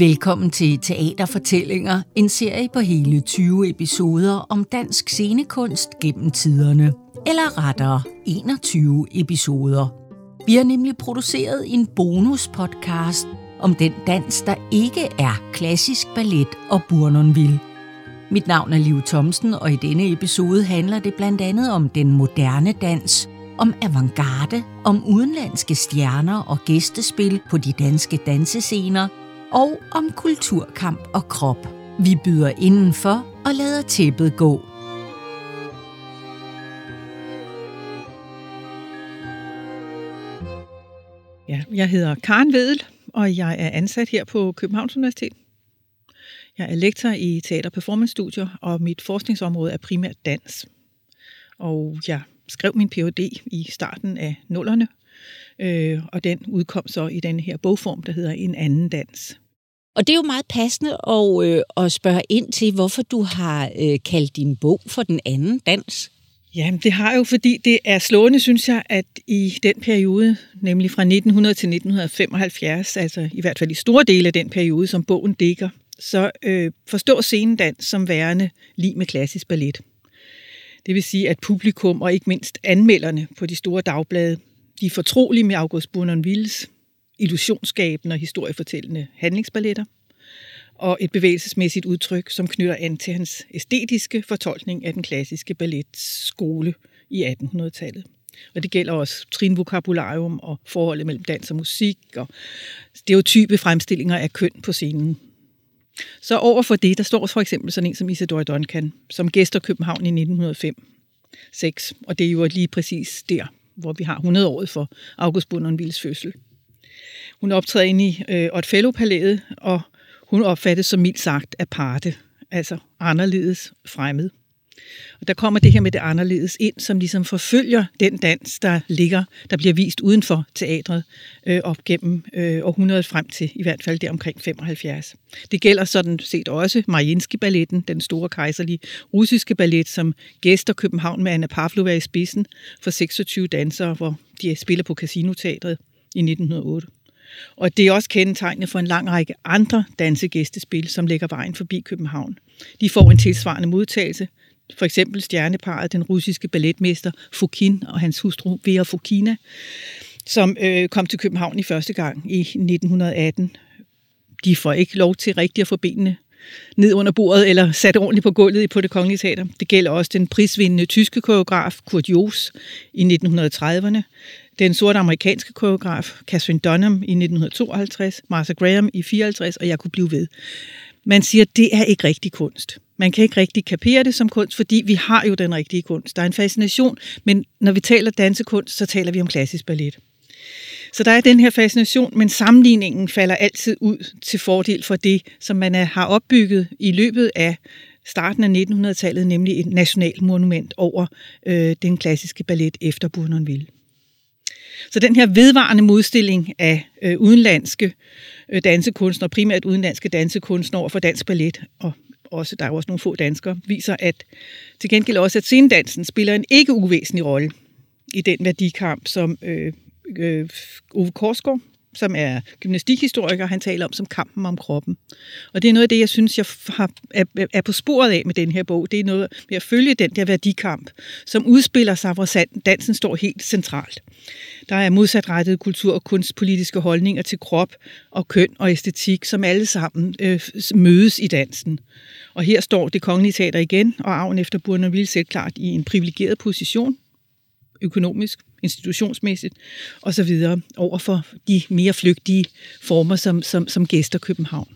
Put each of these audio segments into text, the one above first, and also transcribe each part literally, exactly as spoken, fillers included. Velkommen til Teaterfortællinger, en serie på hele tyve episoder om dansk scenekunst gennem tiderne. Eller rettere, enogtyve episoder. Vi har nemlig produceret en bonuspodcast om den dans, der ikke er klassisk ballet og Bournonville. Mit navn er Liv Thomsen, og i denne episode handler det blandt andet om den moderne dans, om avantgarde, om udenlandske stjerner og gæstespil på de danske dansescener, og om kulturkamp og krop. Vi byder indenfor og lader tæppet gå. Ja, jeg hedder Karen Vedel, og jeg er ansat her på Københavns Universitet. Jeg er lektor i teater- og performancestudier, og mit forskningsområde er primært dans. Og jeg skrev min P H D i starten af nullerne, øh, og den udkom så i den her bogform, der hedder En anden dans. Og det er jo meget passende at, øh, at spørge ind til, hvorfor du har øh, kaldt din bog for Den anden dans. Jamen, det har jo, fordi det er slående, synes jeg, at i den periode, nemlig fra nitten hundrede til nitten femoghalvfjerds, altså i hvert fald i store dele af den periode, som bogen dækker, så øh, forstår scenedans som værende lig med klassisk ballet. Det vil sige, at publikum og ikke mindst anmelderne på de store dagblade, de er fortrolige med August Bournonvilles illusionsskabende og historiefortællende handlingsballetter, og et bevægelsesmæssigt udtryk, som knytter an til hans æstetiske fortolkning af den klassiske balletskole i attenhundredetallet. Og det gælder også trinvokabularium og forholdet mellem dans og musik, og stereotype fremstillinger af køn på scenen. Så overfor det, der står for eksempel sådan en som Isadora Duncan, som gæster København i nitten nul fem seks, og det er jo lige præcis der, hvor vi har hundrede-året for August Bournonvilles fødsel. Hun optræder inde i øh, Otfello-palæet, og hun opfattes som mildt sagt aparte, altså anderledes fremmed. Og der kommer det her med det anderledes ind, som ligesom forfølger den dans, der ligger, der bliver vist uden for teatret øh, op gennem øh, århundredet frem til, i hvert fald der omkring femoghalvfjerds. Det gælder sådan set også Mariinskij-balletten, den store kejserlige russiske ballet, som gæster København med Anna Pavlova i spidsen for seksogtyve dansere, hvor de spiller på Casinoteatret i nitten nul otte. Og det er også kendetegnende for en lang række andre dansegæstespil, som lægger vejen forbi København. De får en tilsvarende modtagelse. For eksempel stjerneparet, den russiske balletmester Fokin og hans hustru Vera Fokina, som øh, kom til København i første gang i nitten atten. De får ikke lov til rigtigt at få benene ned under bordet eller sat ordentligt på gulvet på Det Kongelige Teater. Det gælder også den prisvindende tyske koreograf Kurt Jooss i nitten trediverne, den sorte amerikanske koreograf Catherine Dunham i nitten tooghalvtreds, Martha Graham i fireoghalvtreds, og jeg kunne blive ved. Man siger, at det er ikke rigtig kunst. Man kan ikke rigtig kapere det som kunst, fordi vi har jo den rigtige kunst. Der er en fascination, men når vi taler dansekunst, så taler vi om klassisk ballet. Så der er den her fascination, men sammenligningen falder altid ud til fordel for det, som man har opbygget i løbet af starten af nitten hundrede-tallet, nemlig et nationalt monument over øh, den klassiske ballet efter Bournonville. Så den her vedvarende modstilling af øh, udenlandske øh, dansekunstnere, primært udenlandske dansekunstnere over for dansk ballet, og også, der er også nogle få danskere, viser at til gengæld også, at scenedansen spiller en ikke uvæsentlig rolle i den værdikamp, som øh, øh, Ove Korsgaard, som er gymnastikhistoriker, han taler om som kampen om kroppen. Og det er noget af det, jeg synes, jeg har, er på sporet af med den her bog. Det er noget med at følge den der værdikamp, som udspiller sig, hvor dansen står helt centralt. Der er modsatrettede kultur- og kunstpolitiske holdninger til krop og køn og æstetik, som alle sammen øh, mødes i dansen. Og her står Det Kongelige Teater igen, og arven efter Bournonville selv klart i en privilegeret position, økonomisk, institutionsmæssigt og så videre, over for de mere flygtige former, som, som, som gæster København.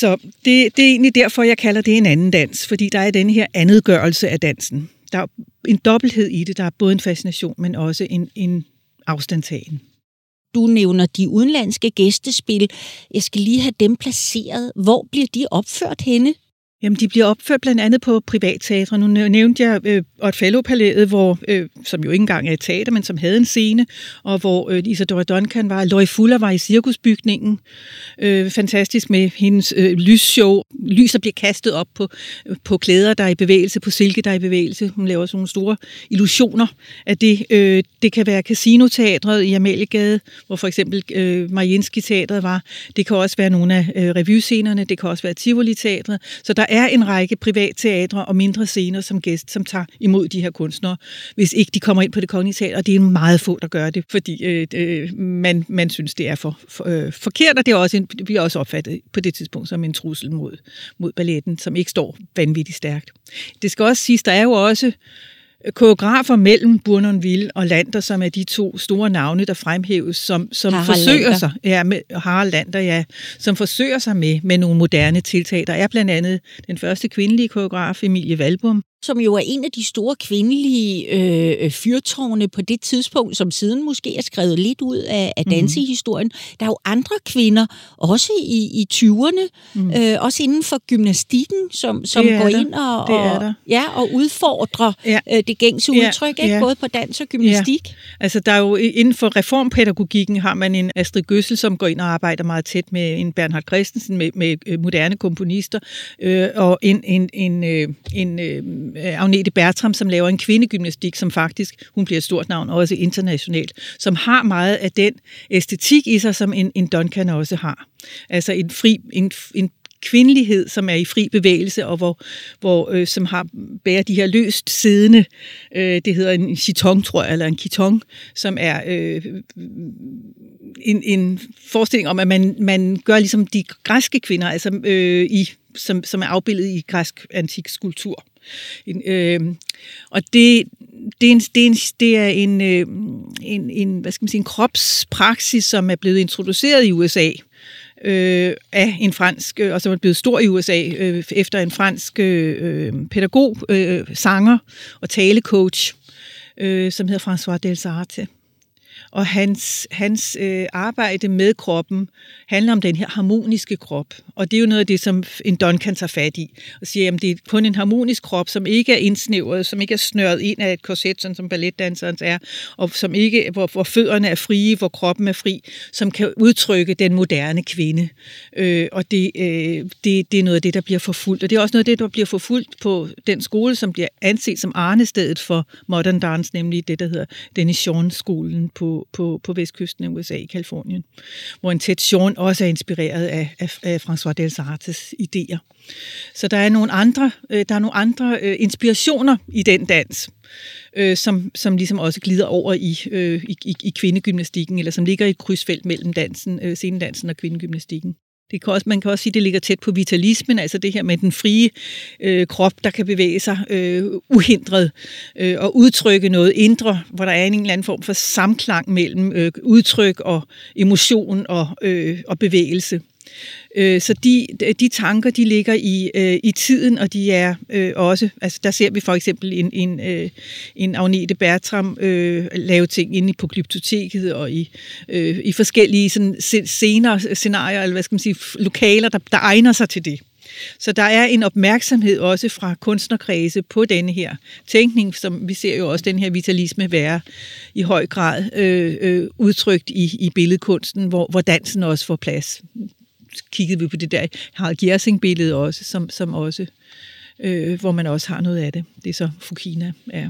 Så det, det er egentlig derfor, jeg kalder det en anden dans, fordi der er den her andetgørelse af dansen. Der er en dobbelthed i det, der er både en fascination, men også en, en afstandtagen. Du nævner de udenlandske gæstespil. Jeg skal lige have dem placeret. Hvor bliver de opført henne? Jamen, de bliver opført blandt andet på privatteatre. Nu nævnte jeg øh, Otfello-palæet, hvor, øh, som jo ikke engang er et teater, men som havde en scene, og hvor øh, Isadora Duncan var, Loïe Fuller var i cirkusbygningen. Øh, fantastisk med hendes øh, lysshow. Lys, der bliver kastet op på, øh, på klæder, der er i bevægelse, på silke, der er i bevægelse. Hun laver sådan nogle store illusioner af det. Øh, det kan være Casinoteatret i Amaliegade, hvor for eksempel øh, Mariinskij-teatret var. Det kan også være nogle af øh, revyscenerne, det kan også være Tivoli-teatret. Så der er en række privatteatre og mindre scener som gæst, som tager imod de her kunstnere, hvis ikke de kommer ind på Det Kongelige Teater, og det er meget få, der gør det, fordi øh, man, man synes, det er for, for øh, forkert, og det er også en, vi er også opfattet på det tidspunkt som en trussel mod, mod balletten, som ikke står vanvittigt stærkt. Det skal også siges, der er jo også koreografer mellem Bournonville og Lander, som er de to store navne, der fremhæves, som, som forsøger Lander. sig ja, med Harald Lander, ja, som forsøger sig med, med nogle moderne tiltag. Der er blandt andet den første kvindelige koreograf, Emilie Valbum, som jo er en af de store kvindelige øh, fyrtårne på det tidspunkt, som siden måske er skrevet lidt ud af, af dansehistorien. Mm. Der er jo andre kvinder, også i, i tyverne, mm. øh, også inden for gymnastikken, som, som går der. ind og, og, ja, og udfordrer ja. øh, det gængse udtryk, ja. Ikke? Både på dans og gymnastik. Ja. Altså der er jo inden for reformpædagogikken har man en Astrid Gøssel, som går ind og arbejder meget tæt med en Bernhard Christensen, med, med moderne komponister, øh, og en... en, en, en, en, en Agnete Bertram, som laver en kvindegymnastik, som faktisk, hun bliver et stort navn, også internationalt, som har meget af den æstetik i sig, som en, en Duncan også har. Altså en fri, en, en kvindelighed, som er i fri bevægelse, og hvor, hvor øh, som har bærer de her løst siddende, øh, det hedder en chiton, tror jeg, eller en chiton, som er øh, en, en forestilling om, at man, man gør ligesom de græske kvinder, altså øh, i, som, som er afbildet i græsk antik skulptur. En, øh, og det, det er en, det er en, det er en, øh, en, en, hvad skal man sige, en kropspraksis, som er blevet introduceret i U S A øh, af en fransk, og som er blevet stor i U S A øh, efter en fransk øh, pædagog, øh, sanger og talecoach, øh, som hedder François Delsarte. Og hans, hans øh, arbejde med kroppen handler om den her harmoniske krop. Og det er jo noget af det, som en Duncan tager fat i. Og siger, jamen det er kun en harmonisk krop, som ikke er indsnævret, som ikke er snøret ind af et korset, sådan som balletdanserens er, og som ikke, hvor, hvor fødderne er frie, hvor kroppen er fri, som kan udtrykke den moderne kvinde. Øh, og det, øh, det, det er noget af det, der bliver forfulgt. Og det er også noget af det, der bliver forfulgt på den skole, som bliver anset som arnestedet for modern dance, nemlig det, der hedder Denison-skolen på På, på vestkysten af U S A i Kalifornien, hvor en tension også er inspireret af, af, af François Delsartes idéer. Så der er nogle andre, øh, der er nogle andre øh, inspirationer i den dans, øh, som, som ligesom også glider over i, øh, i, i, i kvindegymnastikken, eller som ligger i et krydsfelt mellem dansen, øh, scenedansen og kvindegymnastikken. Det kan også, man kan også sige, at det ligger tæt på vitalismen, altså det her med den frie øh, krop, der kan bevæge sig øh, uhindret øh, og udtrykke noget indre, hvor der er en eller anden form for samklang mellem øh, udtryk og emotion og, øh, og bevægelse. Øh, så de, de tanker, de ligger i, øh, i tiden, og de er øh, også, altså der ser vi for eksempel en, en, øh, en Agnete Bertram øh, lave ting inde på Glyptoteket og i, øh, i forskellige sådan, senere scenarier, eller hvad skal man sige, lokaler, der, der egner sig til det. Så der er en opmærksomhed også fra kunstnerkredse på denne her tænkning, som vi ser jo også den her vitalisme være i høj grad øh, øh, udtrykt i, i billedkunsten, hvor, hvor dansen også får plads. Kiggede vi på det der Harald Gjersing-billede også, som, som også øh, hvor man også har noget af det. Det er så Fokina er.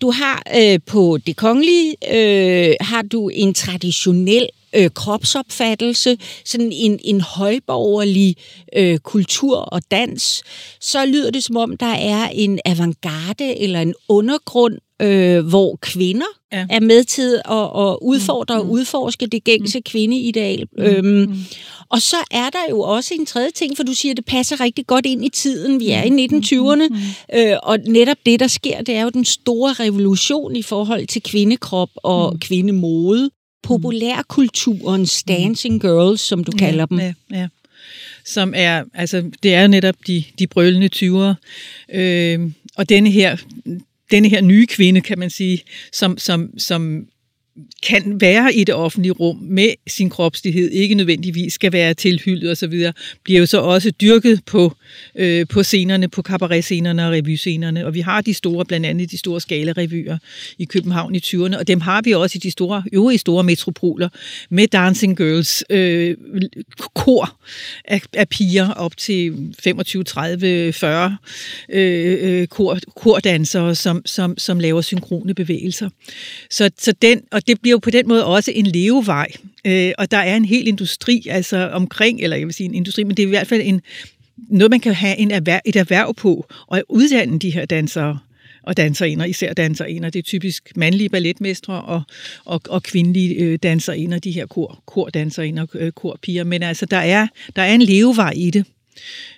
Du har øh, på Det Kongelige øh, har du en traditionel øh, kropsopfattelse, sådan en, en højborgerlig øh, kultur og dans. Så lyder det, som om der er en avantgarde eller en undergrund, øh, hvor kvinder ja. er med til at, at udfordre mm. og udforske det gængse mm. kvindeideal. Mm. Øhm, og så er der jo også en tredje ting, for du siger, at det passer rigtig godt ind i tiden. Vi er i nitten tyverne, mm. øh, og netop det, der sker, det er jo den store revolution i forhold til kvindekrop og mm. kvindemode. Populærkulturens dancing girls, som du kalder ja, dem. Ja, ja. som er, altså det er netop de, de brølende tyvere. Øh, og denne her, denne her nye kvinde, kan man sige, som, som, som kan være i det offentlige rum med sin kropslighed, ikke nødvendigvis skal være tilhyllet og så videre, bliver jo så også dyrket på, øh, på scenerne, på cabaret-scenerne og revyscenerne. Og vi har de store, blandt andet de store skala-revyer i København i tyverne, og dem har vi også i de store, øvrige store metropoler med Dancing Girls, øh, kor af, af piger op til femogtyve, tredive, fyrre øh, kor, kordansere, som, som, som laver synkrone bevægelser. Så, så den, og det bliver jo på den måde også en levevej, øh, og der er en hel industri altså omkring, eller jeg vil sige en industri, men det er i hvert fald en, noget, man kan have en erhverv, et erhverv på, og uddanne de her dansere og danserinder, især danserinder. Det er typisk mandlige balletmestre og, og, og kvindelige danserinder, de her kor, kordanserinder, korpiger, men altså der er, der er en levevej i det,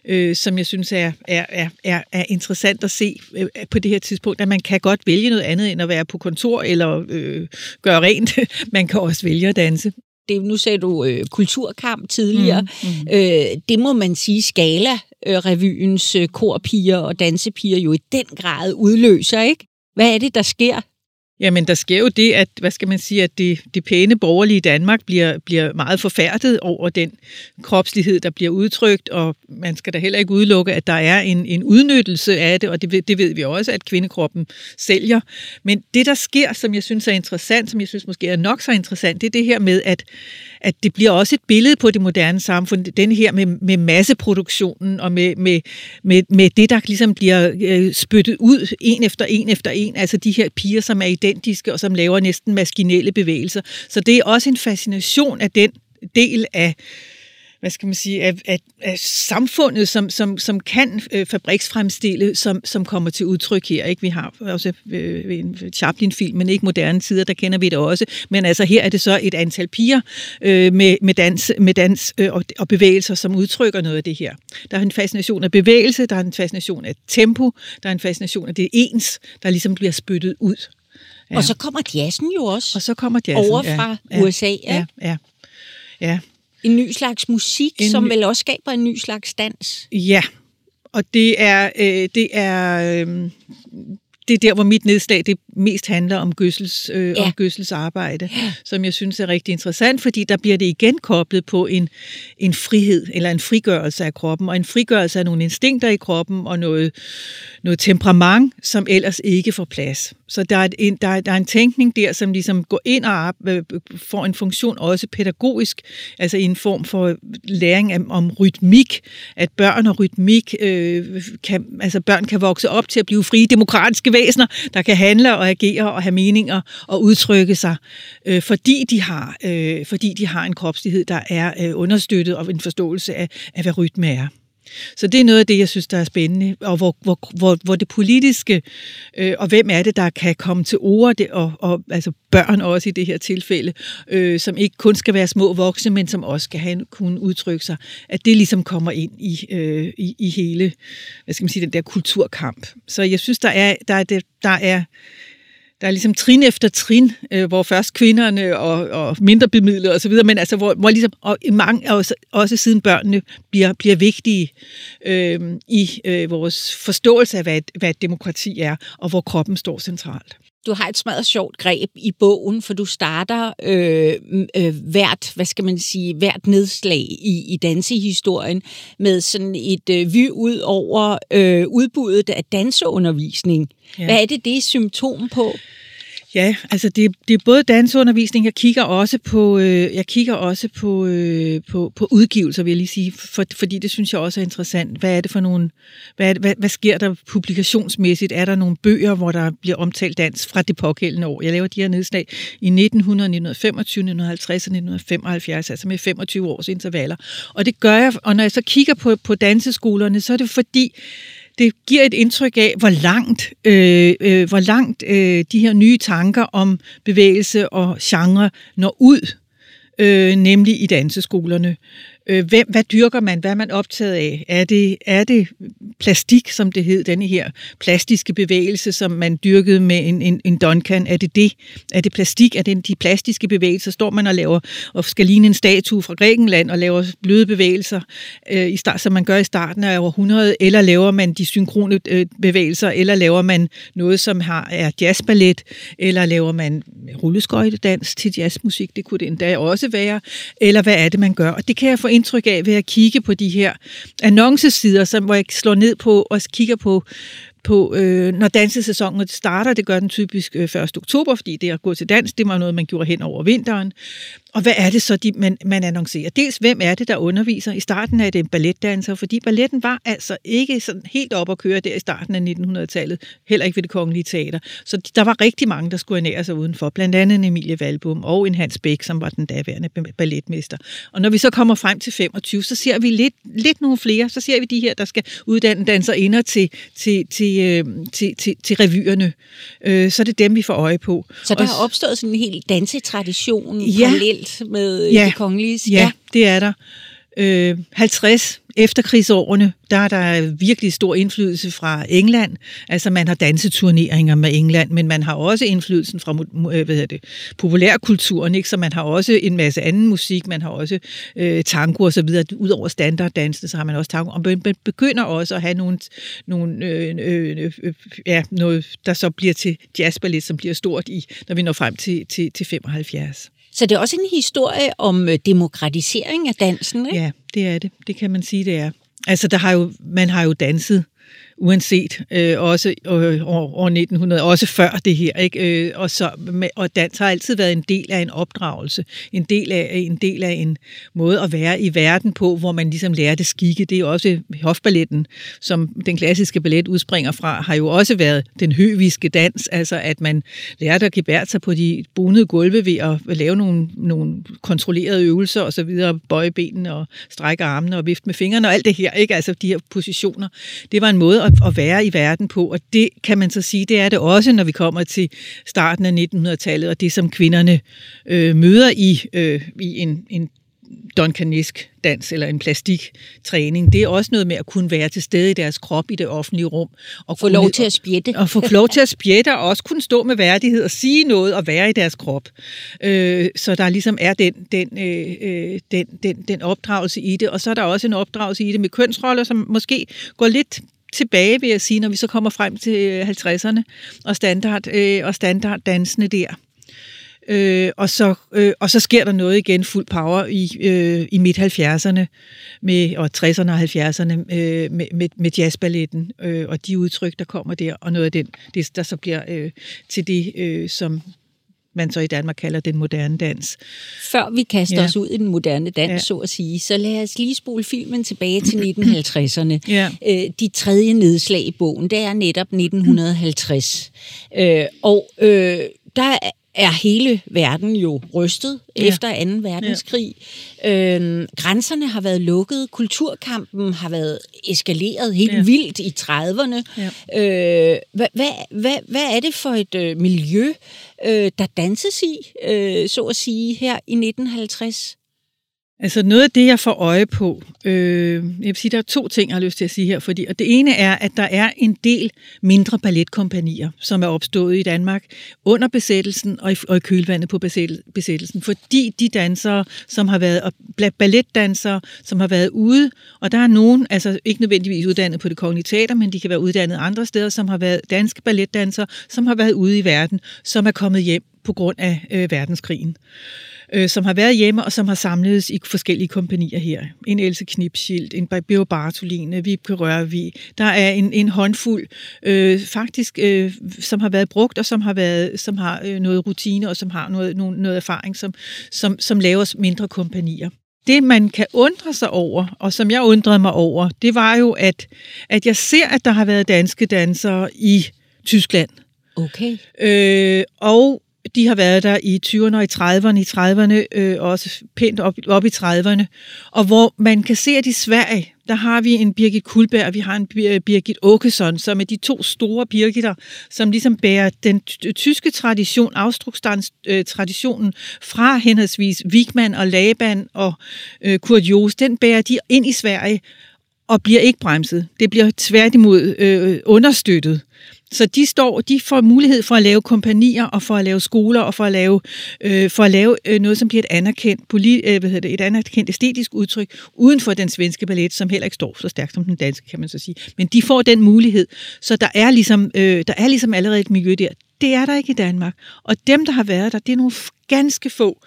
øh, som jeg synes er, er, er, er interessant at se øh, på det her tidspunkt, at man kan godt vælge noget andet end at være på kontor eller øh, gøre rent. Man kan også vælge at danse. Det, nu sagde du øh, kulturkamp tidligere. Mm, mm. Øh, det må man sige, Skala-revyens øh, korpiger og dansepiger jo i den grad udløser, ikke? Hvad er det, der sker? Jamen, der sker jo det, at, hvad skal man sige, at det, det pæne borgerlige Danmark bliver, bliver meget forfærdet over den kropslighed, der bliver udtrykt, og man skal da heller ikke udelukke, at der er en, en udnyttelse af det, og det, det ved vi også, at kvindekroppen sælger. Men det, der sker, som jeg synes er interessant, som jeg synes måske er nok så interessant, det er det her med, at, at det bliver også et billede på det moderne samfund, den her med, med masseproduktionen, og med, med, med, med det, der ligesom bliver spyttet ud, en efter en efter en, altså de her piger, som er i og som laver næsten maskinelle bevægelser. Så det er også en fascination af den del af, hvad skal man sige, af, af, af samfundet, som, som, som kan øh, fabriksfremstille, som, som kommer til udtryk her. Ikke? Vi har også øh, en Chaplin-film, men ikke moderne tider, der kender vi det også. Men altså her er det så et antal piger øh, med, med dans, med dans øh, og, og bevægelser, som udtrykker noget af det her. Der er en fascination af bevægelse, der er en fascination af tempo, der er en fascination af det ens, der ligesom bliver spyttet ud. Ja. Og så kommer jazzen jo også. Og så kommer jazzen, over fra ja, U S A. Ja, ja, ja, ja. En ny slags musik, en som ny... vel også skaber en ny slags dans. Ja, og det er, øh, det er, øh, det er der, hvor mit nedslag det mest handler om Gøssels, øh, ja. om Gøssels arbejde, ja. Som jeg synes er rigtig interessant, fordi der bliver det igen koblet på en, en frihed, eller en frigørelse af kroppen, og en frigørelse af nogle instinkter i kroppen, og noget, noget temperament, som ellers ikke får plads. Så der er, en, der, er, der er en tænkning der, som ligesom går ind og får en funktion også pædagogisk, altså i en form for læring om, om rytmik, at børn og rytmik, øh, kan, altså børn kan vokse op til at blive frie demokratiske væsener, der kan handle og agere og have meninger og udtrykke sig, øh, fordi, de har, øh, fordi de har en kropslighed, der er øh, understøttet og en forståelse af, af, hvad rytme er. Så det er noget af det, jeg synes, der er spændende, og hvor, hvor, hvor, hvor det politiske, øh, og hvem er det, der kan komme til ord, det, og, og altså børn også i det her tilfælde, øh, som ikke kun skal være små voksne, men som også skal have, kunne udtrykke sig, at det ligesom kommer ind i, øh, i, i hele, hvad skal man sige, den der kulturkamp. Så jeg synes, der er, der er, der er, der er Der er ligesom trin efter trin, øh, hvor først kvinderne og, og mindre bemidlede og så videre, men altså hvor, hvor ligesom og mange også, også siden børnene bliver bliver vigtige øh, i øh, vores forståelse af hvad et, hvad et demokrati er, og hvor kroppen står centralt. Du har et smadret sjovt greb i bogen, for du starter øh, øh, hvert, hvad skal man sige, hvert nedslag i, i dansehistorien med sådan et øh, vy ud over øh, udbuddet af danseundervisning. Ja. Hvad er det, det er symptom på? Ja, altså det, det er både danseundervisning. Jeg kigger også på, øh, jeg kigger også på, øh, på, på udgivelser, vil jeg lige sige, for, fordi det synes jeg også er interessant. Hvad er det for nogle, hvad, det, hvad, hvad sker der publikationsmæssigt? Er der nogle bøger, hvor der bliver omtalt dans fra det pågældende år? Jeg laver de her nedslag i nitten hundrede, nitten femogtyve, nitten halvtreds og nitten femoghalvfjerds, altså med femogtyve års intervaller. Og det gør jeg, og når jeg så kigger på, på danseskolerne, så er det fordi, det giver et indtryk af, hvor langt, øh, øh, hvor langt øh, de her nye tanker om bevægelse og genre når ud, øh, nemlig i danseskolerne. Hvem, hvad dyrker man? Hvad er man optaget af? Er det, er det plastik, som det hed, denne her plastiske bevægelse, som man dyrkede med en, en, en Duncan? Er det det? Er det plastik? Er det de plastiske bevægelser? Står man og laver, og skal ligne en statue fra Grækenland og laver bløde bevægelser, øh, i start, som man gør i starten af århundredet? Eller laver man de synkrone øh, bevægelser? Eller laver man noget, som har, er jazzballet? Eller laver man rulleskøjtedans til jazzmusik? Det kunne det endda også være. Eller hvad er det, man gør? Og det kan jeg få indtryk af ved at kigge på de her annoncesider, som, hvor jeg slår ned på og kigger på, på øh, når dansesæsonen starter. Det gør den typisk øh, første oktober, fordi det at gå til dans, det var noget, man gjorde hen over vinteren. Og hvad er det så, de, man, man annoncerer? Dels, hvem er det, der underviser? I starten er det en balletdanser, fordi balletten var altså ikke sådan helt op at køre der i starten af nitten hundrede-tallet, heller ikke ved Det Kongelige Teater. Så der var rigtig mange, der skulle ernære sig udenfor, blandt andet en Emilie Valbum og en Hans Bæk, som var den daværende balletmester. Og når vi så kommer frem til femogtyve, så ser vi lidt, lidt nogle flere. Så ser vi de her, der skal uddanne danserinder til, til, til, til, til, til revyerne. Så er det dem, vi får øje på. Så der er opstået sådan en hel dansetradition, ja, parallelt med ja, Det Kongelige. Ja, ja, det er der. Øh, halvtreds efterkrigsårene, der er der virkelig stor indflydelse fra England. Altså man har danseturneringer med England, men man har også indflydelsen fra hvad er det, populærkulturen, ikke? Så man har også en masse anden musik, man har også øh, tango og så videre. Udover standarddansen, så har man også tango. Og man begynder også at have nogle, nogle øh, øh, øh, ja, noget, der så bliver til jazzballet, som bliver stort i, når vi når frem til, til, til femoghalvfjerds. Så det er også en historie om demokratisering af dansen, ikke? Ja, det er det. Det kan man sige, det er. Altså, der har jo, man har jo danset uanset, øh, også øh, år nitten hundrede, også før det her, ikke? Øh, og, så, med, og dans har altid været en del af en opdragelse, en del af en, del af en måde at være i verden på, hvor man ligesom lærer det skikke. Det er jo også hofballetten, som den klassiske ballet udspringer fra, har jo også været den høviske dans, altså at man lærte at gebære sig på de bonede gulve ved at lave nogle, nogle kontrollerede øvelser og så videre, bøje benene og strække armene og vifte med fingrene og alt det her, ikke? Altså de her positioner. Det var en måde at være i verden på, og det kan man så sige, det er det også, når vi kommer til starten af nitten hundrede-tallet, og det som kvinderne øh, møder i, øh, i en, en duncanisk dans eller en plastiktræning. Det er også noget med at kunne være til stede i deres krop i det offentlige rum. Og få lov til at spjætte. Og få lov til at spjætte, og også kunne stå med værdighed og sige noget og være i deres krop. Øh, så der ligesom er den, den, øh, den, den, den opdragelse i det, og så er der også en opdragelse i det med kønsroller, som måske går lidt tilbage, vil jeg sige, når vi så kommer frem til halvtredserne og standard øh, og standarddansene der. Øh, og, så, øh, og så sker der noget igen fuld power i, øh, i midt halvfjerdserne med, og tresserne og halvfjerdserne øh, med, med, med jazzballetten øh, og de udtryk, der kommer der, og noget af den, det, der så bliver øh, til det, øh, som man så i Danmark kalder den moderne dans. Før vi kaster ja. os ud i den moderne dans, ja. så at sige, så lad os lige spole filmen tilbage til nitten halvtredserne. Ja. Øh, de tredje nedslag i bogen, det er netop nitten halvtreds. Øh, og øh, der er hele verden jo rystet ja. efter anden verdenskrig. Ja. Øh, grænserne har været lukket, kulturkampen har været eskaleret helt ja. vildt i trediverne. Ja. Øh, hvad, hvad, hvad, hvad er det for et øh, miljø, øh, der danses i, øh, så at sige, her i nitten halvtreds? Altså noget af det, jeg får øje på, øh, jeg vil sige, der er to ting, jeg har lyst til at sige her, fordi, og det ene er, at der er en del mindre balletkompanier, som er opstået i Danmark under besættelsen og i, og i kølvandet på besættelsen, fordi de dansere, som har været, balletdansere, som har været ude, og der er nogen, altså ikke nødvendigvis uddannet på Det Kongelige Teater, men de kan være uddannet andre steder, som har været danske balletdansere, som har været ude i verden, som er kommet hjem på grund af øh, verdenskrigen, øh, som har været hjemme og som har samledes i forskellige kompanier her. En Else Knipschild, en Beo Bartholine, Vibke Rørvig. Der er en, en håndfuld, øh, faktisk, øh, som har været brugt og som har, været, som har øh, noget rutine og som har noget, no, noget erfaring, som, som, som laver mindre kompanier. Det, man kan undre sig over, og som jeg undrede mig over, det var jo, at, at jeg ser, at der har været danske dansere i Tyskland. Okay. Øh, og de har været der i tyverne og i trediverne, i trediverne øh, også pænt op, op i trediverne. Og hvor man kan se, at i Sverige, der har vi en Birgit Kullberg, og vi har en Birgit Åkesson, som er de to store Birgitter, som ligesom bærer den tyske tradition, afstrukstanstraditionen fra henholdsvis Wigman og Laban og øh, Kurt Jooss, den bærer de ind i Sverige og bliver ikke bremset. Det bliver tværtimod øh, understøttet. Så de står, de får mulighed for at lave kompagnier og for at lave skoler og for at lave øh, for at lave noget, som bliver et anerkendt, poli, øh, hvad hedder det, et anerkendt æstetisk udtryk uden for den svenske ballet, som heller ikke står så stærkt som den danske, kan man så sige. Men de får den mulighed, så der er ligesom øh, der er ligesom allerede et miljø der. Det er der ikke i Danmark. Og dem der har været der, det er nogle ganske få.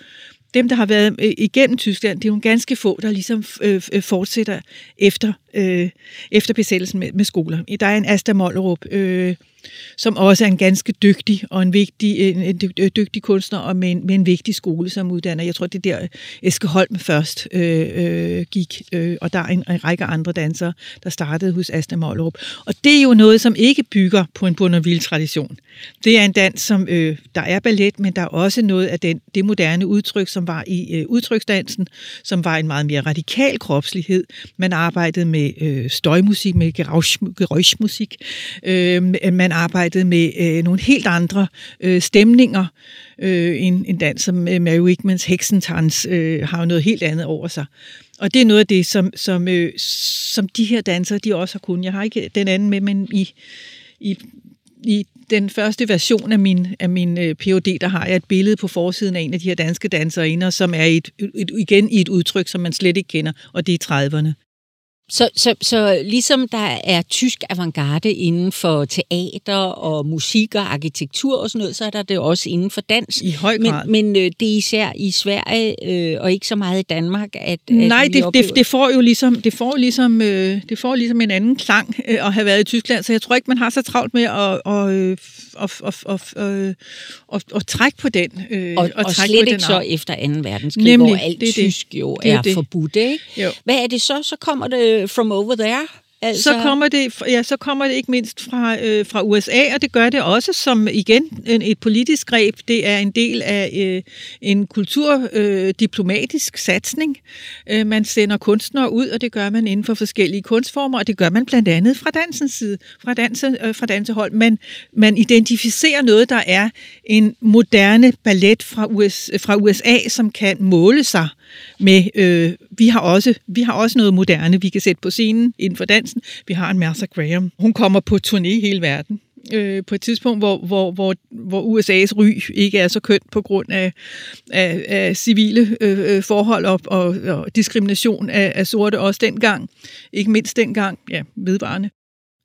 Dem, der har været igennem Tyskland, det er nogle ganske få, der ligesom øh, fortsætter efter, øh, efter besættelsen med, med skoler. Der er en Asta Mollerup, øh, som også er en ganske dygtig og en vigtig, en, en dygtig kunstner og med en, med en vigtig skole, som uddanner. Jeg tror, det er der Eske Holm først øh, øh, gik, øh, og der er en, en række andre dansere, der startede hos Asta Mollerup. Og det er jo noget, som ikke bygger på en Bournonville-tradition. Det er en dans, som øh, der er ballet, men der er også noget af den, det moderne udtryk, som var i øh, udtryksdansen, som var en meget mere radikal kropslighed. Man arbejdede med øh, støjmusik, med geräuschmusik. Øh, man arbejdede med øh, nogle helt andre øh, stemninger. Øh, en, en dans som øh, Mary Wigmans Heksentans øh, har jo noget helt andet over sig. Og det er noget af det, som, som, øh, som de her dansere, de også har kunnet. Jeg har ikke den anden med, men i... i I den første version af min, af min uh, P H D, der har jeg et billede på forsiden af en af de her danske danserinder, som er et, et, et, igen i et udtryk, som man slet ikke kender, og det er trediverne. Så, så, så ligesom der er tysk avantgarde inden for teater og musik og arkitektur og sådan noget, så er der det også inden for dans. I høj grad. Men, men det er især i Sverige øh, og ikke så meget i Danmark, at, at Nej, det, det, det får jo ligesom, det får ligesom, øh, det får ligesom en anden klang øh, at have været i Tyskland, så jeg tror ikke, man har så travlt med at trække på den. Øh, og, og, og slet ikke så efter anden verdenskrig, nemlig, hvor alt det, tysk jo det, er det. forbudt, ikke? Jo. Hvad er det så? Så kommer From over there. Altså... Så kommer det, ja, så kommer det ikke mindst fra øh, fra U S A, og det gør det også som igen et politisk greb. Det er en del af øh, en kulturdiplomatisk øh, satsning. Øh, man sender kunstnere ud, og det gør man inden for forskellige kunstformer, og det gør man blandt andet fra dansens side, fra dansen, øh, fra dansehold. Man man identificerer noget, der er en moderne ballet fra U S, fra U S A, som kan måle sig med. Øh, vi har også vi har også noget moderne, vi kan sætte på scenen inden for dans. Vi har en Martha Graham. Hun kommer på turné i hele verden. Øh, på et tidspunkt, hvor, hvor, hvor, hvor U S A's ry ikke er så kønt på grund af, af, af civile øh, forhold op og, og diskrimination af, af sorte også dengang. Ikke mindst dengang, ja, vedvarende.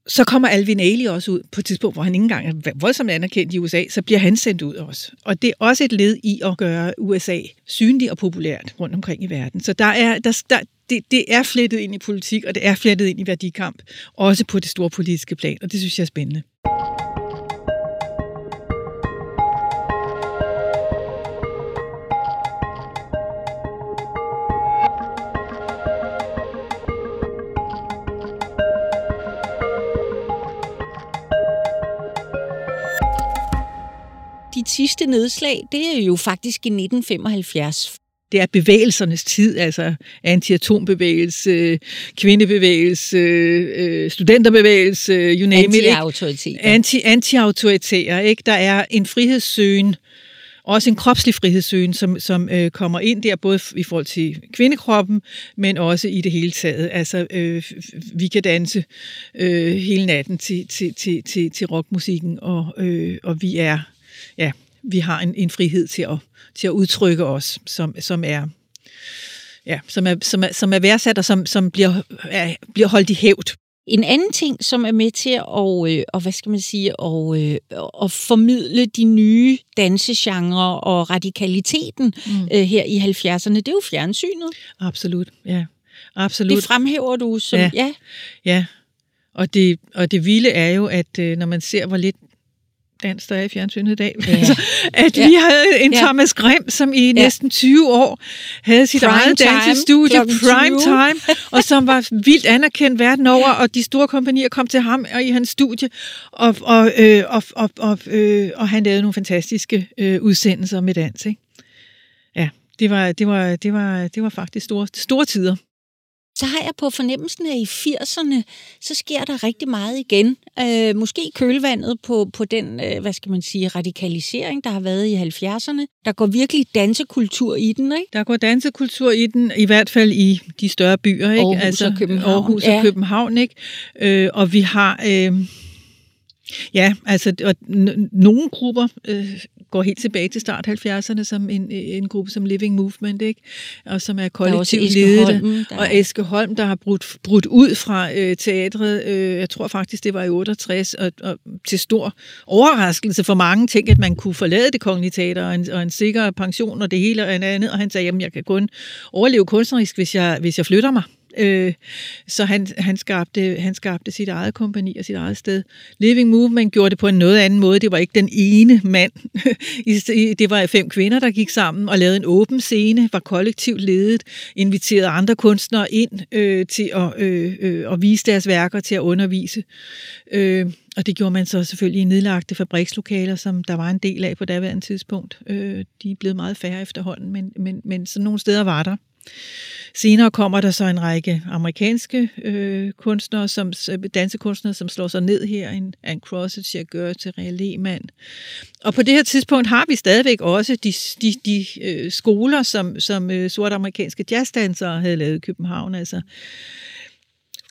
Så kommer Alvin Ailey også ud på et tidspunkt, hvor han ikke engang er voldsomt anerkendt i U S A, så bliver han sendt ud også. Og det er også et led i at gøre U S A synlig og populært rundt omkring i verden. Så der er... Der, der, Det, det er flettet ind i politik, og det er flettet ind i værdikamp, også på det store politiske plan, og det synes jeg er spændende. Dit sidste nedslag, det er jo faktisk i nitten femoghalvfjerds. Det er bevægelsernes tid, altså anti-atombevægelse, kvindebevægelse, studenterbevægelse, you name it. Anti-autoriteter. Anti, anti-autoriteter, ikke? Der er en frihedssøgen, også en kropslig frihedssøgen, som, som øh, kommer ind der, både i forhold til kvindekroppen, men også i det hele taget. Altså, øh, vi kan danse øh, hele natten til, til, til, til, til rockmusikken, og, øh, og vi er... ja. Vi har en, en frihed til at, til at udtrykke os, som, som, er, ja, som, er, som, er, som er værdsat og som, som bliver, er, bliver holdt i hævd. En anden ting, som er med til at, og hvad skal man sige, og, og formidle de nye dansegenre og radikaliteten mm. her i halvfjerdserne, det er jo fjernsynet. Absolut, ja. Absolut. Det fremhæver du som... Ja, ja. ja. Og, det, og det vilde er jo, at når man ser, hvor lidt dans, der er i fjernsynet i dag. Yeah. altså, at yeah. vi havde en yeah. Thomas Grimm, som i yeah. næsten tyve år havde sit prime eget dansestudie, prime time, og som var vildt anerkendt verden over, og de store kompagnier kom til ham og i hans studie, og, og, øh, og, og, og, øh, og han lavede nogle fantastiske øh, udsendelser med dans, ikke? Ja, det var, det var, det var, det var faktisk store, store tider. Så har jeg på fornemmelsen, at i firserne, så sker der rigtig meget igen. Øh, måske kølvandet på, på den, øh, hvad skal man sige, radikalisering, der har været i halvfjerdserne. Der går virkelig dansekultur i den, ikke? Der går dansekultur i den, i hvert fald i de større byer, ikke? Aarhus altså, og København. Aarhus ja. og København, ikke? Øh, og vi har... Øh, ja, altså, og n- nogle grupper... Øh, går helt tilbage til start halvfjerdserne som en, en gruppe som Living Movement, ikke? Og som er kollektivt ledet. Og Eske Holm, der har brudt, brudt ud fra øh, teatret, øh, jeg tror faktisk, det var i otteogtres, og, og til stor overraskelse for mange tænkte, at man kunne forlade Det Kongelige Teater og en, og en sikker pension og det hele og andet, og han sagde, jamen jeg kan kun overleve kunstnerisk, hvis jeg, hvis jeg flytter mig. Så han, han, skabte, han skabte sit eget kompagni og sit eget sted. Living Movement gjorde det på en noget anden måde. Det var ikke den ene mand. Det var fem kvinder, der gik sammen og lavede en åben scene, var kollektivt ledet, inviterede andre kunstnere ind øh, til at, øh, øh, at vise deres værker, til at undervise. Øh, og det gjorde man så selvfølgelig i nedlagte fabrikslokaler, som der var en del af på daværende tidspunkt. Øh, de er blevet meget færre efterhånden, men, men, men sådan nogle steder var der. Senere kommer der så en række amerikanske øh, kunstnere, som, dansekunstnere, som slår sig ned her. En Anne Crossage, jeg gør til Rea Lehmann. Og på det her tidspunkt har vi stadigvæk også de, de, de øh, skoler, som, som øh, sorte amerikanske jazzdansere havde lavet i København. Altså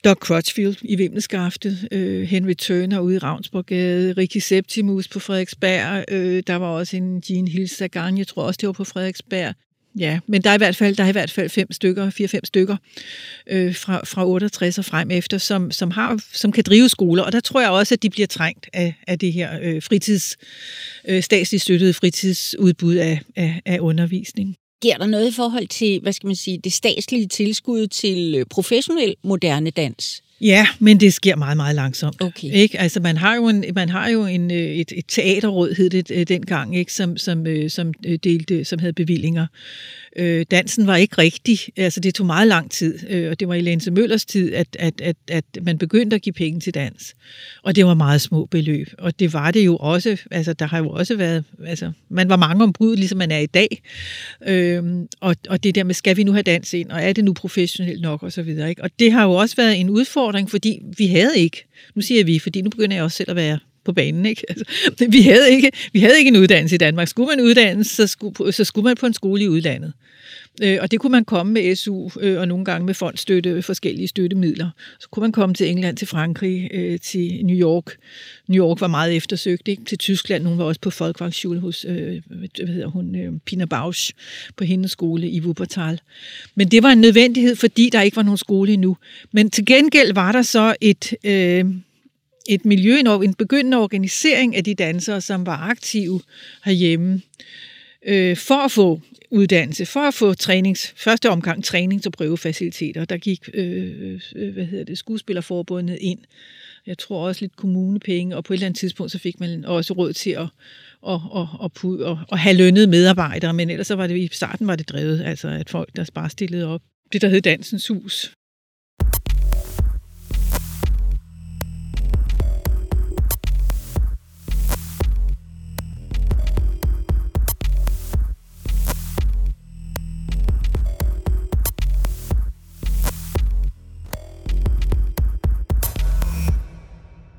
Doc Crutchfield i Vimleskaftet, øh, Henry Turner ude i Ravnsborggade, Ricky Septimus på Frederiksberg. Øh, der var også en Jean Hilsagan, jeg tror også det var på Frederiksberg. Ja, men der er i hvert fald der er i hvert fald fem stykker, fire fem stykker øh, fra fra otteogtres og frem efter, som som har som kan drive skoler, og der tror jeg også, at de bliver trængt af af det her øh, fritids øh, statsligt støttede fritidsudbud af, af af undervisning. Giver der noget i forhold til, hvad skal man sige, det statslige tilskud til professionel moderne dans? Ja, men det sker meget, meget langsomt. Okay. Ikke? Altså, man har jo, en, man har jo en, et, et teaterråd, hed det dengang, ikke? Som, som, som, delte, som havde bevillinger. Øh, dansen var ikke rigtig. Altså, det tog meget lang tid, øh, og det var i Lense Møllers tid, at, at, at, at man begyndte at give penge til dans. Og det var meget små beløb. Og det var det jo også. Altså, der har jo også været... Altså, man var mange ombud, ligesom man er i dag. Øh, og, og det der med, skal vi nu have dans ind? Og er det nu professionelt nok? Og så videre, ikke? Og det har jo også været en udfordring, fordi vi havde ikke, nu siger vi, fordi nu begynder jeg også selv at være på banen, ikke? Altså, vi, havde ikke, vi havde ikke en uddannelse i Danmark. Skulle man uddannes, så skulle, så skulle man på en skole i udlandet. Øh, og det kunne man komme med S U, øh, og nogle gange med fondstøtte, forskellige støttemidler. Så kunne man komme til England, til Frankrig, øh, til New York. New York var meget eftersøgt, ikke? Til Tyskland. Nogen var også på Folkwangschule hos øh, hvad hedder hun, øh, Pina Bausch på hendes skole i Wuppertal. Men det var en nødvendighed, fordi der ikke var nogen skole endnu. Men til gengæld var der så et... Øh, et miljø, en begyndende organisering af de dansere, som var aktive herhjemme, øh, for at få uddannelse, for at få trænings, første omgang trænings- og prøvefaciliteter. Der gik øh, hvad hedder det, Skuespillerforbundet ind. Jeg tror også lidt kommunepenge, og på et eller andet tidspunkt så fik man også råd til at, at, at, at, at have lønnet medarbejdere, men ellers så var det i starten var det drevet, altså at folk der bare stillede op. Det der hed Dansens Hus.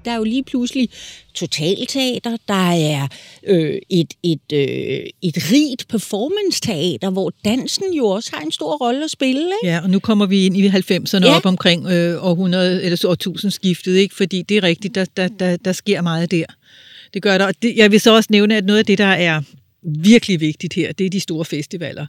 Der er jo lige pludselig totalteater, der er øh, et, et, øh, et rigt performance-teater, hvor dansen jo også har en stor rolle at spille. Ikke? Ja, og nu kommer vi ind i halvfemserne ja. op omkring øh, århundrede eller årtusindskiftet, ikke? Fordi det er rigtigt, der, der, der, der sker meget der. Det gør der, og det, jeg vil så også nævne, at noget af det, der er virkelig vigtigt her, det er de store festivaler.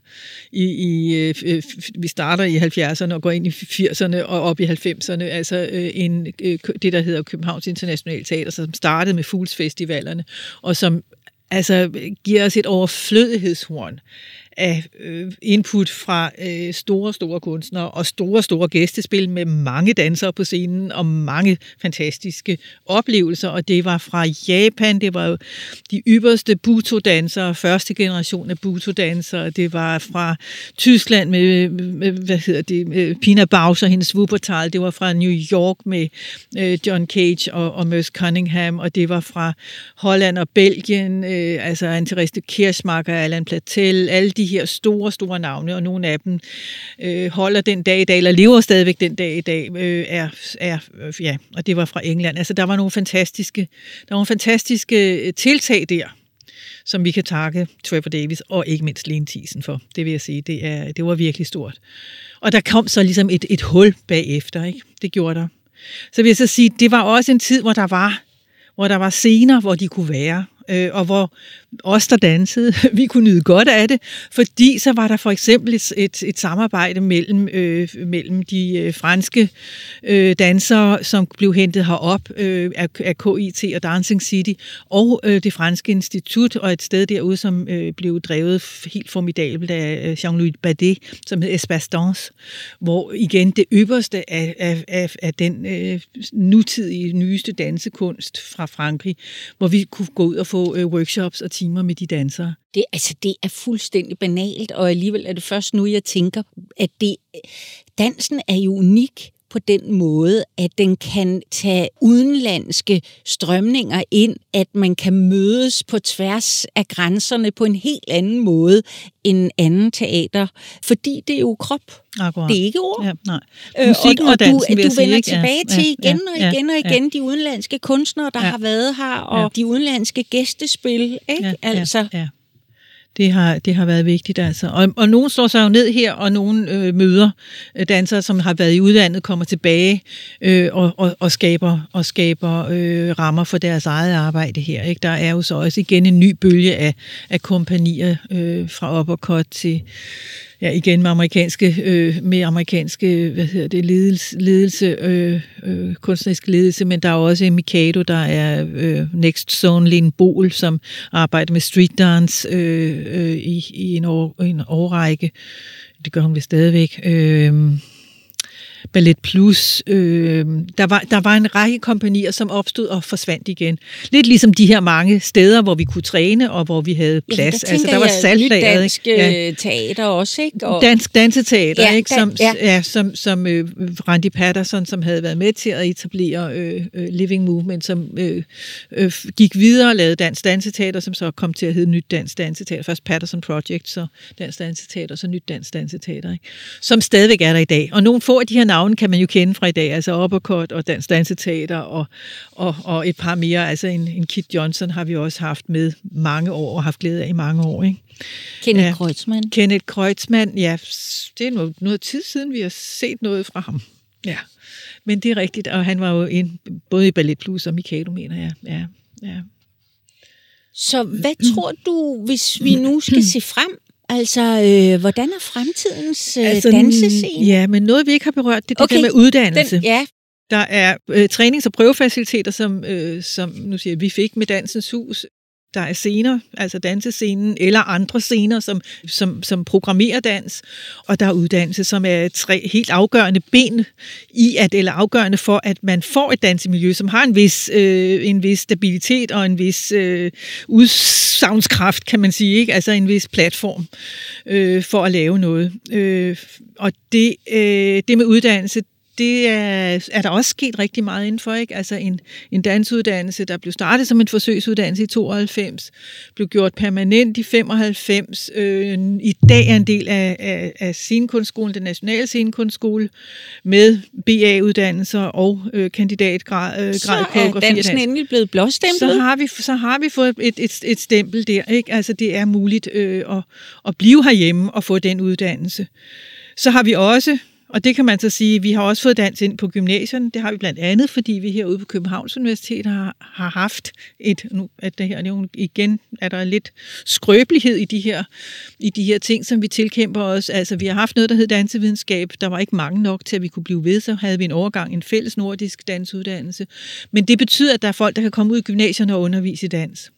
I, i, øh, vi starter i halvfjerdserne og går ind i firserne og op i halvfemserne. Altså øh, en, øh, det, der hedder Københavns Internationale Teater, som startede med Fuglsfestivalerne, og som altså giver os et overflødighedshorn af øh, input fra øh, store, store kunstnere og store, store gæstespil med mange dansere på scenen og mange fantastiske oplevelser. Og det var fra Japan, det var jo de ypperste butodansere, første generation af butodansere. Det var fra Tyskland med, med hvad hedder det, med Pina Bausch og hendes Wuppertal. Det var fra New York med øh, John Cage og, og Merce Cunningham. Og det var fra Holland og Belgien, øh, altså Anteriste Kirschmacher, Allan Platel, alle de her store, store navne, og nogle af dem øh, holder den dag i dag, eller lever stadigvæk den dag i dag, øh, er, er, ja, og det var fra England. Altså, der var nogle fantastiske, der var nogle fantastiske tiltag der, som vi kan takke Trevor Davis og ikke mindst Lene Thiesen for. Det vil jeg sige, det, er, det var virkelig stort. Og der kom så ligesom et, et hul bagefter, ikke? Det gjorde der. Så vil jeg så sige, det var også en tid, hvor der var, hvor der var scener, hvor de kunne være, og hvor os, der dansede, vi kunne nyde godt af det, fordi så var der for eksempel et, et, et samarbejde mellem, øh, mellem de øh, franske øh, dansere, som blev hentet herop øh, af, af K I T og Dancing City, og øh, det franske institut, og et sted derude, som øh, blev drevet helt formidabelt af Jean-Louis Badet, som hed Espace Danse, hvor igen det ypperste af, af, af, af den øh, nutidige, nyeste dansekunst fra Frankrig, hvor vi kunne gå ud og få øh, workshops og timer med de dansere. Det, altså, det er fuldstændig banalt, og alligevel er det først nu, jeg tænker, at det, dansen er jo unik på den måde, at den kan tage udenlandske strømninger ind, at man kan mødes på tværs af grænserne på en helt anden måde end anden teater, fordi det er jo krop. Akkurat. Det er ikke ord. Ja, nej. Musikken og, og dansen, og du, du vender tilbage ja, til igen ja, ja, og igen ja, og igen ja. De udenlandske kunstnere, der ja. har været her, og ja. de udenlandske gæstespil, ikke? Ja, altså. Ja, ja. Det har, det har været vigtigt, altså. Og, og nogen står sig jo ned her, og nogen øh, møder dansere, som har været i udlandet, kommer tilbage øh, og, og, og skaber, og skaber øh, rammer for deres eget arbejde her, ikke? Der er jo så også igen en ny bølge af, af kompanier øh, fra Uppercut til... Ja, igen med amerikanske, øh, med amerikanske hvad hedder det, ledelse, ledelse øh, øh, kunstnerisk ledelse, men der er også Mikado, der er øh, Next Zone, Lene Bol, som arbejder med streetdance øh, øh, i, i en, år, en årrække. Det gør hun vel stadigvæk. Øh, Ballet Plus. Øh, der, var, der var en række kompanier, som opstod og forsvandt igen. Lidt ligesom de her mange steder, hvor vi kunne træne, og hvor vi havde plads. Ja, der altså, der var saltlageret. Dansk ja. teater også, ikke? Og... Dansk danseteater, ja, ikke? Som, ja. Ja, som, som øh, Randy Patterson, som havde været med til at etablere øh, Living Movement, som øh, øh, gik videre og lavede Dansk Danseteater, som så kom til at hedde Nyt Dansk Danseteater. Først Patterson Project, så Dansk Danseteater, så Nyt Dansk Danseteater, ikke? Som stadigvæk er der i dag. Og nogle få af de her navne kan man jo kende fra i dag, altså Uppercut og Dansk Danseteater og, og, og et par mere, altså en, en Kit Johnson har vi også haft med mange år og haft glæde af i mange år, ikke? Kenneth ja. Kreutzmann. Kenneth Kreutzmann, ja, det er noget, noget tid siden, vi har set noget fra ham. Ja, men det er rigtigt, og han var jo en, både i Ballet Plus og Mikado, mener jeg. Ja, ja. Så hvad tror du, hvis vi nu skal se frem? Altså, øh, hvordan er fremtidens øh, altså, dansescene? Ja, men noget, vi ikke har berørt, det er okay. Det der med uddannelse. Den, ja. Der er øh, trænings- og prøvefaciliteter, som, øh, som nu siger, vi fik med Dansens Hus. Der er scener, altså dansescenen, eller andre scener, som, som, som programmerer dans. Og der er uddannelse, som er tre helt afgørende ben i, at, eller afgørende for, at man får et dansemiljø, som har en vis, øh, en vis stabilitet og en vis øh, udsagnskraft, kan man sige, ikke? Altså en vis platform øh, for at lave noget. Øh, og det, øh, det med uddannelse, det er, er der også sket rigtig meget indenfor, ikke? Altså en, en dansuddannelse, der blev startet som en forsøgsuddannelse i tooghalvfems, blev gjort permanent i femoghalvfems. Øh, I dag er en del af, af, af scenekunstskolen, den nationale scenekunstskole, med B A-uddannelser og øh, kandidatgrad øh, grad koreografi. Så er dansen endelig blevet blåstemplet? Så har vi, så har vi fået et, et, et stempel der, ikke? Altså det er muligt øh, at, at blive herhjemme og få den uddannelse. Så har vi også... Og det kan man så sige, vi har også fået dans ind på gymnasierne. Det har vi blandt andet, fordi vi herude på Københavns Universitet har, har haft et... Nu er det her, igen er der lidt skrøbelighed i de, her, i de her ting, som vi tilkæmper os. Altså, vi har haft noget, der hed dansevidenskab. Der var ikke mange nok til, at vi kunne blive ved. Så havde vi en overgang, en fælles nordisk dansuddannelse. Men det betyder, at der er folk, der kan komme ud i gymnasierne og undervise i dans.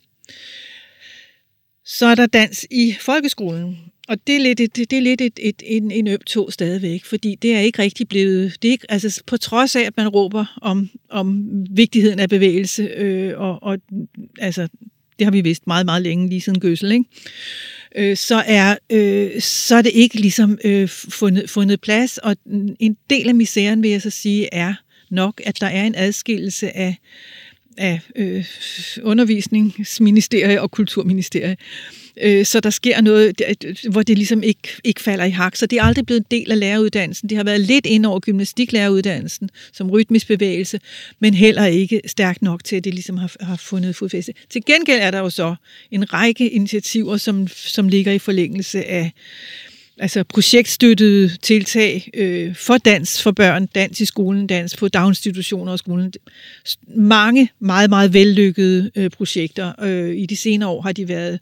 Så er der dans i folkeskolen. Og det er lidt, det, det er lidt et, et, en, en øm tå stadigvæk, fordi det er ikke rigtig blevet... Det er ikke, altså, på trods af, at man råber om, om vigtigheden af bevægelse, øh, og, og altså, det har vi vidst meget, meget længe, lige siden Gøssel, ikke? Øh, så, er, øh, så er det ikke ligesom øh, fundet, fundet plads, og en del af misæren, vil jeg så sige, er nok, at der er en adskillelse af, af øh, undervisningsministerie og kulturministerie. Så der sker noget, hvor det ligesom ikke, ikke falder i hak. Så det er aldrig blevet en del af læreruddannelsen. Det har været lidt ind over gymnastiklæreruddannelsen som rytmisk bevægelse, men heller ikke stærkt nok til, at det ligesom har, har fundet fodfæste. Til gengæld er der jo så en række initiativer, som, som ligger i forlængelse af altså projektstøttede tiltag øh, for dans for børn, dans i skolen, dans på daginstitutioner og skolen. Mange meget, meget vellykkede øh, projekter. Øh, I de senere år har de været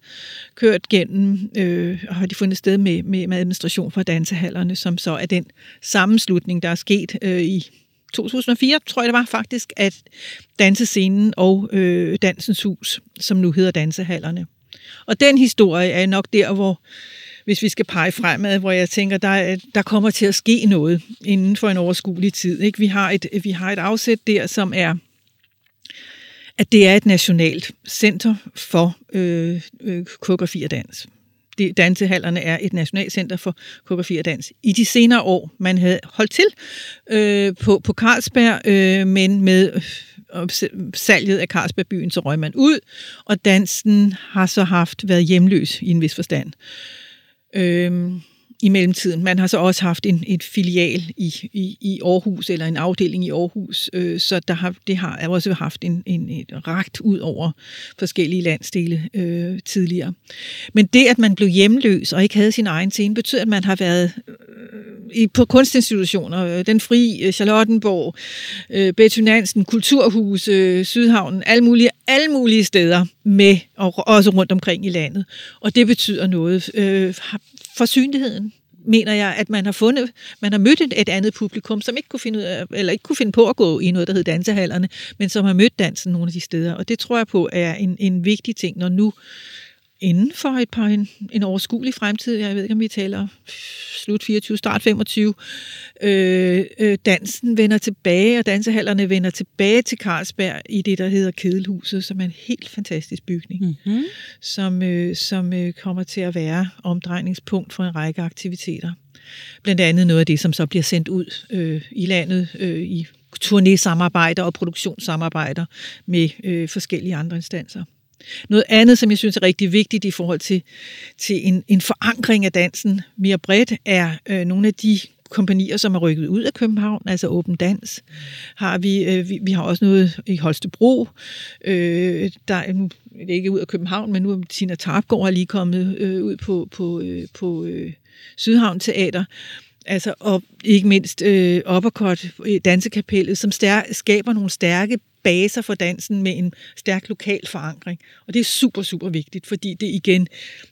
kørt gennem, øh, og har de fundet sted med, med, med administration for dansehallerne, som så er den sammenslutning, der er sket øh, i to tusind og fire, tror jeg det var faktisk, at Dansescenen og øh, Dansens Hus, som nu hedder Dansehallerne. Og den historie er nok der, hvor hvis vi skal pege fremad, hvor jeg tænker, der, der kommer til at ske noget inden for en overskuelig tid. Ikke? Vi har et, vi har et afsæt der, som er, at det er et nationalt center for øh, øh, koreografi og dans. Det, dansehallerne er et nationalt center for koreografi og dans. I de senere år, man havde holdt til øh, på, på Carlsberg, øh, men med øh, salget af Carlsbergbyen, så røg man ud, og dansen har så haft været hjemløs i en vis forstand. Øhm, i mellemtiden. Man har så også haft en, en filial i, i, i Aarhus, eller en afdeling i Aarhus, øh, så der har, det har også haft en, en, en ragt ud over forskellige landsdele øh, tidligere. Men det, at man blev hjemløs og ikke havde sin egen scene, betyder, at man har været øh, på kunstinstitutioner, Den Fri, Charlottenborg, øh, Betty Nansen, Kulturhus, øh, Sydhavnen, alle mulige, alle mulige steder med, og også rundt omkring i landet. Og det betyder noget øh, for synligheden, mener jeg, at man har fundet, man har mødt et andet publikum, som ikke kunne finde ud af, eller ikke kunne finde på at gå i noget, der hedder dansehallerne, men som har mødt dansen nogle af de steder. Og det tror jeg på er en, en vigtig ting, når nu inden for et par, en, en overskuelig fremtid, jeg ved ikke, om vi taler slut fireogtyve, start femogtyve, øh, øh, dansen vender tilbage, og dansehallerne vender tilbage til Carlsberg i det, der hedder Kedelhuset, som er en helt fantastisk bygning, mm-hmm. som, øh, som øh, kommer til at være omdrejningspunkt for en række aktiviteter. Blandt andet noget af det, som så bliver sendt ud øh, i landet øh, i turnésamarbejder og produktionssamarbejder med øh, forskellige andre instanser. Noget andet, som jeg synes er rigtig vigtigt i forhold til, til en, en forankring af dansen mere bredt, er øh, nogle af de kompagnier, som er rykket ud af København, altså Åben Dans. Har vi, øh, vi, vi har også noget i Holstebro, øh, der er ikke ud af København, men nu er Tina Tarpgaard lige kommet øh, ud på, på, øh, på øh, Sydhavn Teater. Altså, og ikke mindst øh, Uppercut, Dansekapellet, som stær- skaber nogle stærke baser for dansen med en stærk lokal forankring. Og det er super, super vigtigt, fordi det igen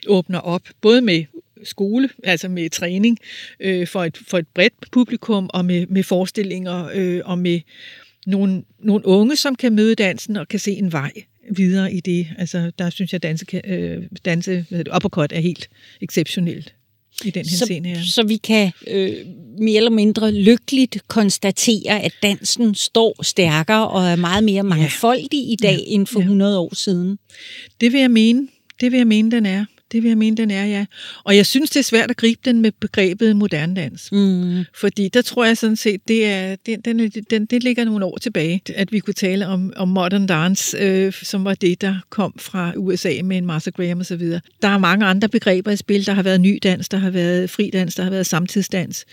åbner op, både med skole, altså med træning øh, for, et, for et bredt publikum, og med, med forestillinger, øh, og med nogle, nogle unge, som kan møde dansen og kan se en vej videre i det. Altså, der synes jeg, danse, øh, danse, hvad hedder det, Uppercut er helt exceptionelt. I den her så, scene her. Så vi kan øh, mere eller mindre lykkeligt konstatere, at dansen står stærkere og er meget mere mangfoldig i dag, ja, end for ja. hundrede år siden. Det vil jeg mene. Det vil jeg mene, den er. Det vil jeg mene, den er, ja. Og jeg synes, det er svært at gribe den med begrebet moderne dans. Mm. Fordi der tror jeg sådan set, det, er, det, den, den, det ligger nogle år tilbage, at vi kunne tale om, om modern dance, øh, som var det, der kom fra U S A med en Martha Graham og så videre. Der er mange andre begreber i spil. Der har været ny dans, der har været fri dans, der har været samtidsdans.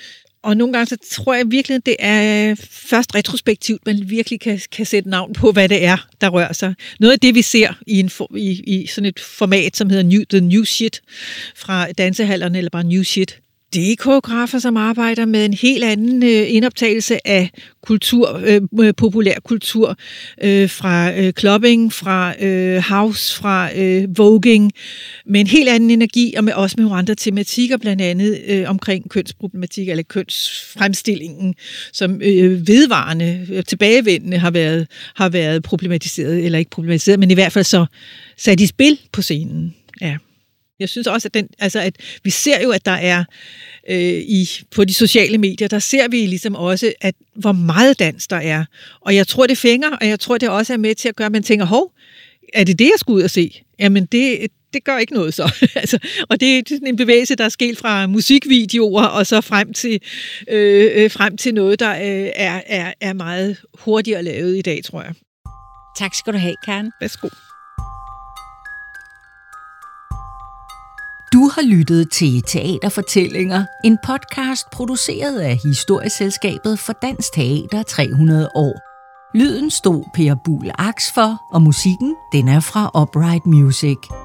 Og nogle gange, så tror jeg virkelig, det er først retrospektivt, man virkelig kan, kan sætte navn på, hvad det er, der rører sig. Noget af det, vi ser i, en for, i, i sådan et format, som hedder new, The New Shit, fra dansehallerne, eller bare New Shit, det er koreografer, som arbejder med en helt anden øh, indoptagelse af kultur, øh, populær kultur, øh, fra øh, clubbing, fra øh, house, fra øh, voguing, med en helt anden energi, og med, også med nogle andre tematikker, blandt andet øh, omkring kønsproblematik, eller kønsfremstillingen, som øh, vedvarende, tilbagevendende har været, har været problematiseret, eller ikke problematiseret, men i hvert fald så sat i spil på scenen, ja. Jeg synes også, at, den, altså at vi ser jo, at der er øh, i, på de sociale medier, der ser vi ligesom også, at hvor meget dans der er. Og jeg tror, det fænger, og jeg tror, det også er med til at gøre, at man tænker, hov, er det det, jeg skulle ud og se? Jamen, det, det gør ikke noget så. altså, og det er sådan en bevægelse, der er sket fra musikvideoer og så frem til, øh, øh, frem til noget, der øh, er, er, er meget hurtigere lavet i dag, tror jeg. Tak skal du have, Karen. Værsgo. Du har lyttet til Teaterfortællinger, en podcast produceret af Historieselskabet for Dansk Teater tre hundrede år. Lyden stod Per Buhl Aks for, og musikken den er fra Upright Music.